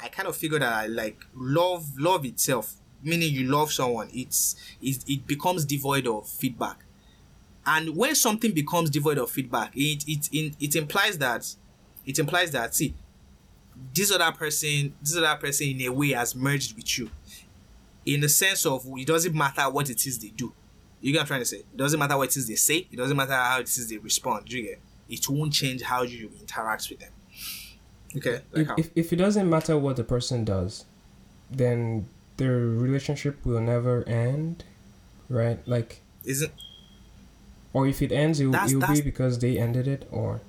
I kind of figured that I like love itself, meaning you love someone, it becomes devoid of feedback. And when something becomes devoid of feedback, it implies that see, this other person in a way has merged with you, in the sense of it doesn't matter what it is they do. You get what I'm trying to say? It doesn't matter what it is they say. It doesn't matter how it is they respond. Do you get? It won't change how you interact with them. Okay. Like if it doesn't matter what the person does, then their relationship will never end, right? Like, isn't? Or if it ends, it will be because they ended it, or,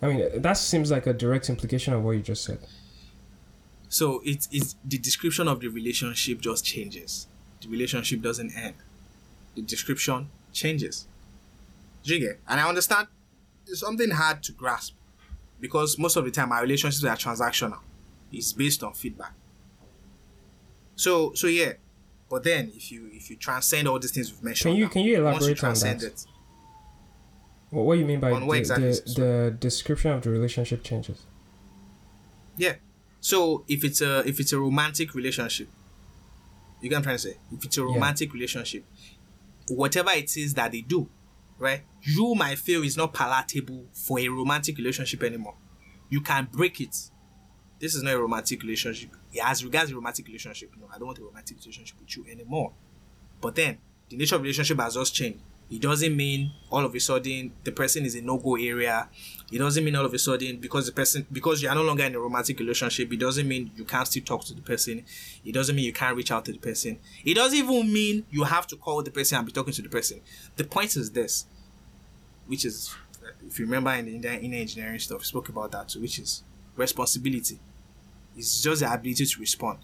I mean, that seems like a direct implication of what you just said. So it's the description of the relationship just changes. The relationship doesn't end. The description changes. Do you get? And I understand it's something hard to grasp, because most of the time our relationships are transactional. It's based on feedback. So yeah, but then if you transcend all these things we've mentioned, can you elaborate on that? Well, what do you mean by the description of the relationship changes? Yeah. So if it's a romantic relationship, you get what I'm trying to say? If it's a romantic relationship, whatever it is that they do, right? You might feel it's not palatable for a romantic relationship anymore. You can break it. This is not a romantic relationship. As regards a romantic relationship, no, I don't want a romantic relationship with you anymore. But then the nature of the relationship has just changed. It doesn't mean all of a sudden the person is a no-go area. It doesn't mean all of a sudden because you are no longer in a romantic relationship, it doesn't mean you can't still talk to the person. It doesn't mean you can't reach out to the person. It doesn't even mean you have to call the person and be talking to the person. The point is this, which is, if you remember in the inner engineering stuff, we spoke about that too, which is responsibility. It's just the ability to respond.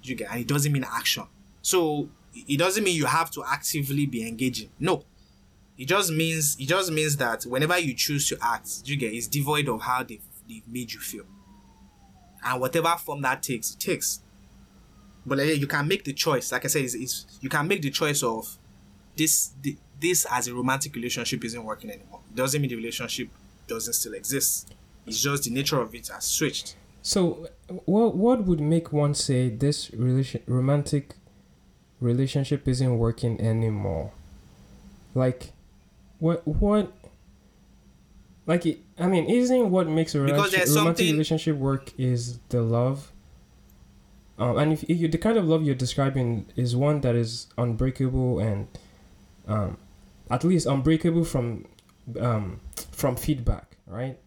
You get, and it doesn't mean action. So it doesn't mean you have to actively be engaging. No. It just means that whenever you choose to act, you get, it's devoid of how they've made you feel, and whatever form that takes, it takes. But like, you can make the choice. Like I said, you can make the choice of this as a romantic relationship isn't working anymore. It doesn't mean the relationship doesn't still exist. It's just the nature of it has switched. So, what would make one say this romantic relationship isn't working anymore? Like. What? Like, I mean, isn't what makes a romantic relationship work is the love? And if the kind of love you're describing is one that is unbreakable and, at least unbreakable from feedback, right?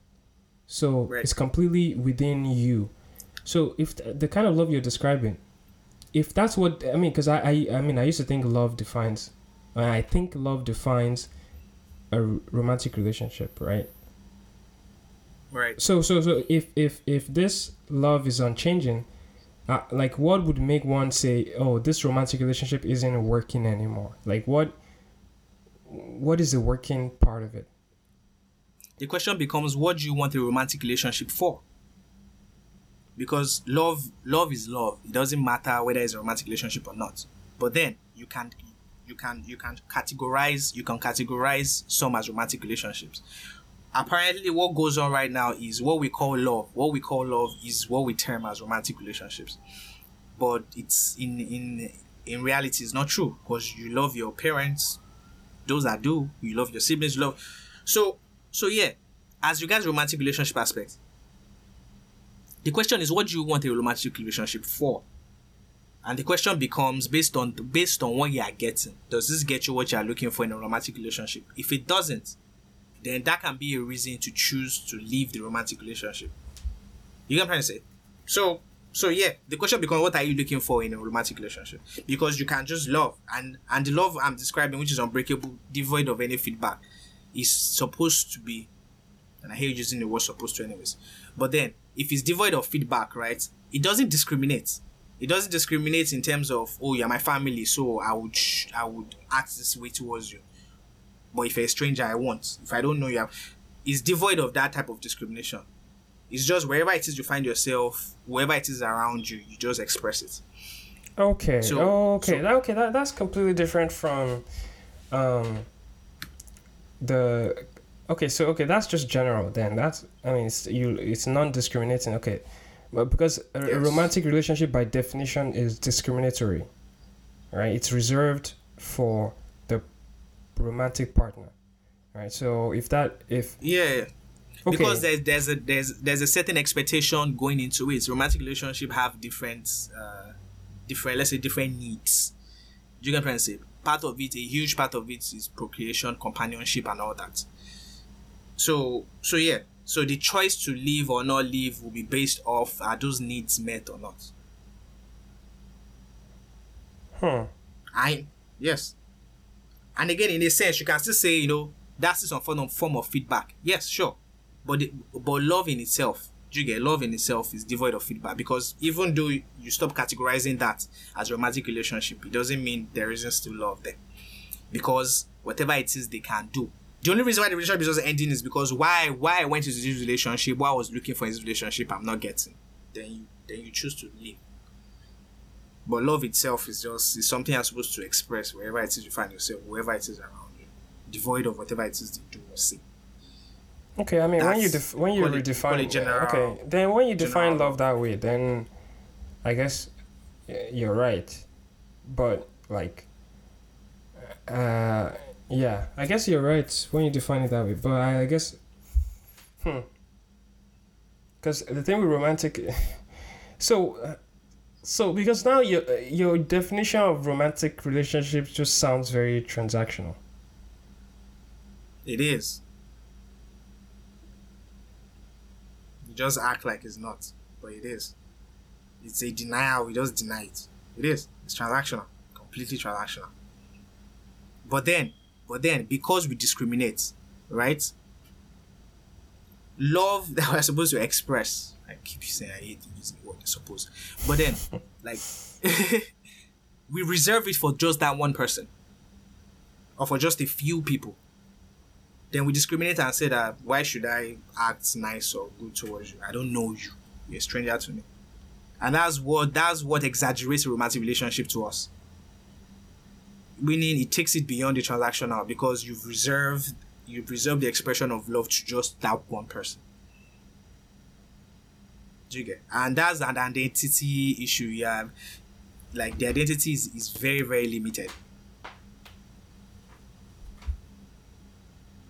So it's completely within you. So if the kind of love you're describing, if that's what I mean, because I used to think love defines a romantic relationship, right? So if this love is unchanging, like, what would make one say, oh, this romantic relationship isn't working anymore? Like, what is the working part of it? The question becomes, what do you want a romantic relationship for? Because love is love. It doesn't matter whether it's a romantic relationship or not. But then you can categorize some as romantic relationships. Apparently, what goes on right now is what we call love. What we call love is what we term as romantic relationships, but it's in reality, it's not true, because you love your parents, those that do. You love your siblings. You love. So yeah. As regards romantic relationship aspect, the question is, what do you want a romantic relationship for? And the question becomes, based on what you are getting, does this get you what you are looking for in a romantic relationship? If it doesn't, then that can be a reason to choose to leave the romantic relationship. You get what I'm trying to say? So yeah, the question becomes, what are you looking for in a romantic relationship? Because you can just love, and the love I'm describing, which is unbreakable, devoid of any feedback, is supposed to be, and I hate using the word supposed to anyways, but then if it's devoid of feedback, right, it doesn't discriminate. It doesn't discriminate in terms of, oh, you're my family, so I would act this way towards you. But if you're a stranger, I won't. If I don't know you, it's devoid of that type of discrimination. It's just wherever it is you find yourself, wherever it is around you, you just express it. Okay. That's completely different from the. Okay, that's just general. Then it's non-discriminating. Okay. Well, because a romantic relationship by definition is discriminatory, right? It's reserved for the romantic partner, right? So because there's a certain expectation going into it. Romantic relationship have different needs. Do you get what I'm saying? Part of it, a huge part of it, is procreation, companionship, and all that. So yeah. So the choice to live or not live will be based off, are those needs met or not? Yes. And again, in a sense, you can still say, that's some form of feedback. Yes, sure. But love in itself, love in itself is devoid of feedback, because even though you stop categorizing that as romantic relationship, it doesn't mean there isn't still love there. Because whatever it is they can do. The only reason why the relationship is ending is because why I went into this relationship, why I was looking for this relationship, I'm not getting. Then you choose to leave. But love itself is something you're supposed to express wherever it is you find yourself, wherever it is around you, devoid of whatever it is they do or say. Okay, I mean, when you define love that way, then I guess you're right. But yeah, I guess you're right when you define it that way. But I guess, because the thing with romantic, so because now your definition of romantic relationships just sounds very transactional. It is. You just act like it's not, but it is. It's a denial. We just deny it. It is. It's transactional. Completely transactional. But then, because we discriminate, right? Love that we're supposed to express. I keep saying I hate using the word "supposed," but then, we reserve it for just that one person, or for just a few people. Then we discriminate and say that, why should I act nice or good towards you? I don't know you. You're a stranger to me, and that's what exaggerates a romantic relationship to us. Meaning it takes it beyond the transactional, because you've reserved the expression of love to just that one person. Do you get? And that's an identity issue you have. Like, the identity is very, very limited.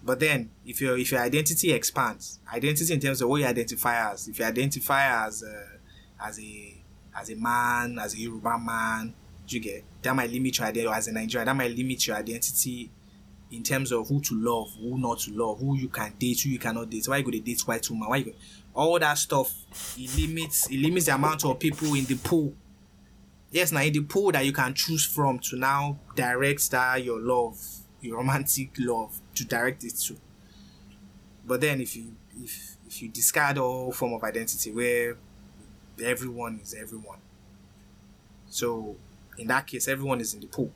But then, if your identity expands, identity in terms of what you identify as, if you identify as a man, as a Yoruba man, do you get? That might limit your identity. As a Nigerian, that might limit your identity in terms of who to love, who not to love, who you can date, who you cannot date. Why you go to date white woman? Why you go? All that stuff, it limits the amount of people in the pool. Yes, now in the pool that you can choose from to now direct that your love, your romantic love, to direct it to. But then if you discard all form of identity where everyone is everyone, so. In that case, everyone is in the pool.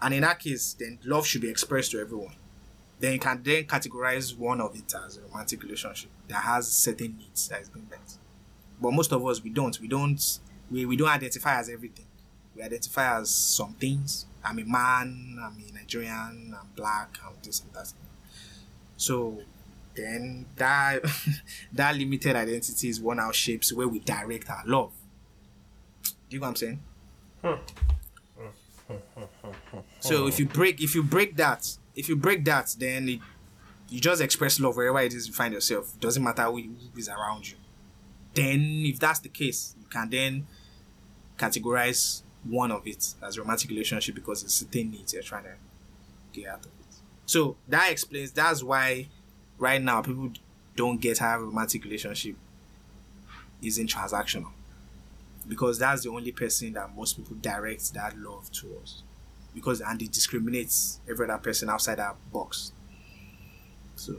And in that case, then love should be expressed to everyone. Then you can then categorize one of it as a romantic relationship that has certain needs that is being met. But most of us, we don't identify as everything. We identify as some things. I'm a man, I'm a Nigerian, I'm black, I'm this and that. So then that limited identity is one our shapes where we direct our love. Do you know what I'm saying? So if you break that, then you just express love wherever it is you find yourself. It doesn't matter who is around you. Then, if that's the case, you can then categorize one of it as a romantic relationship, because it's a thing needs you're trying to get out of it. So that explains. That's why right now people don't get how a romantic relationship isn't transactional. Because that's the only person that most people direct that love towards. And it discriminates every other person outside that box. So,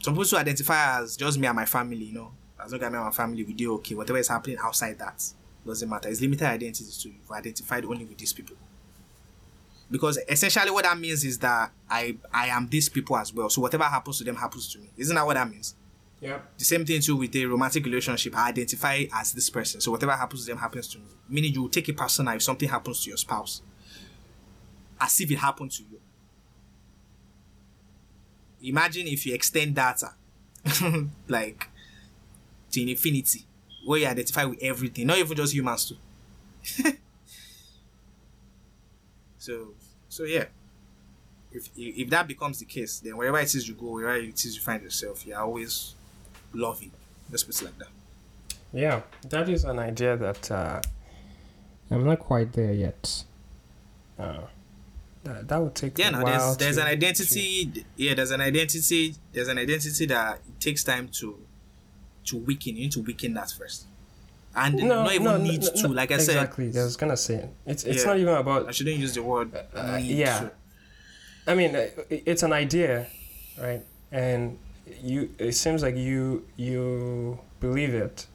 some people identify as just me and my family, As long as me and my family, we do okay. Whatever is happening outside that doesn't matter. It's limited identity, so you've identified only with these people. Because essentially what that means is that I am these people as well. So whatever happens to them happens to me. Isn't that what that means? Yeah. The same thing too with a romantic relationship. I identify as this person, so whatever happens to them happens to me. Meaning you will take it personal if something happens to your spouse, as if it happened to you. Imagine if you extend that to infinity. where you identify with everything, not even just humans too. So yeah. If that becomes the case, then wherever it is you go, wherever it is you find yourself, you're always loving. Let's put it like that. Yeah, that is an idea that I'm not quite there yet. That would take a while. There's an identity. There's an identity that it takes time to weaken. You need to weaken that first, and no, like I said. Exactly. I was gonna say it's not even about. I shouldn't use the word. Need to. I mean, it's an idea, right? And you. It seems like you believe it.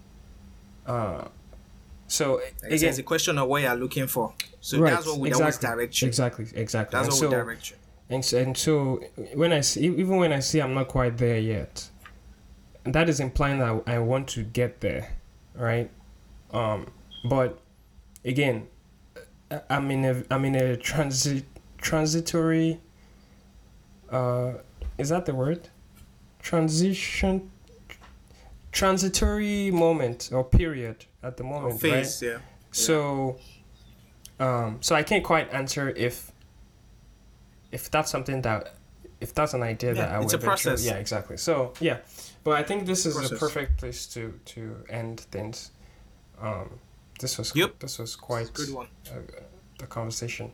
So again, it's a question of what you're looking for. So right, that's what would always direct you. Exactly. That's what would direct you. And so when I see I'm not quite there yet, that is implying that I want to get there, right? But again, I'm in a transitory. Is that the word? Transition. Transitory moment or period at the moment, or phase, right? Yeah. So I can't quite answer if that's something that if that's an idea that I would. It's a process. Yeah, exactly. So yeah, but I think this is the perfect place to end things. This was quite a good one. The conversation.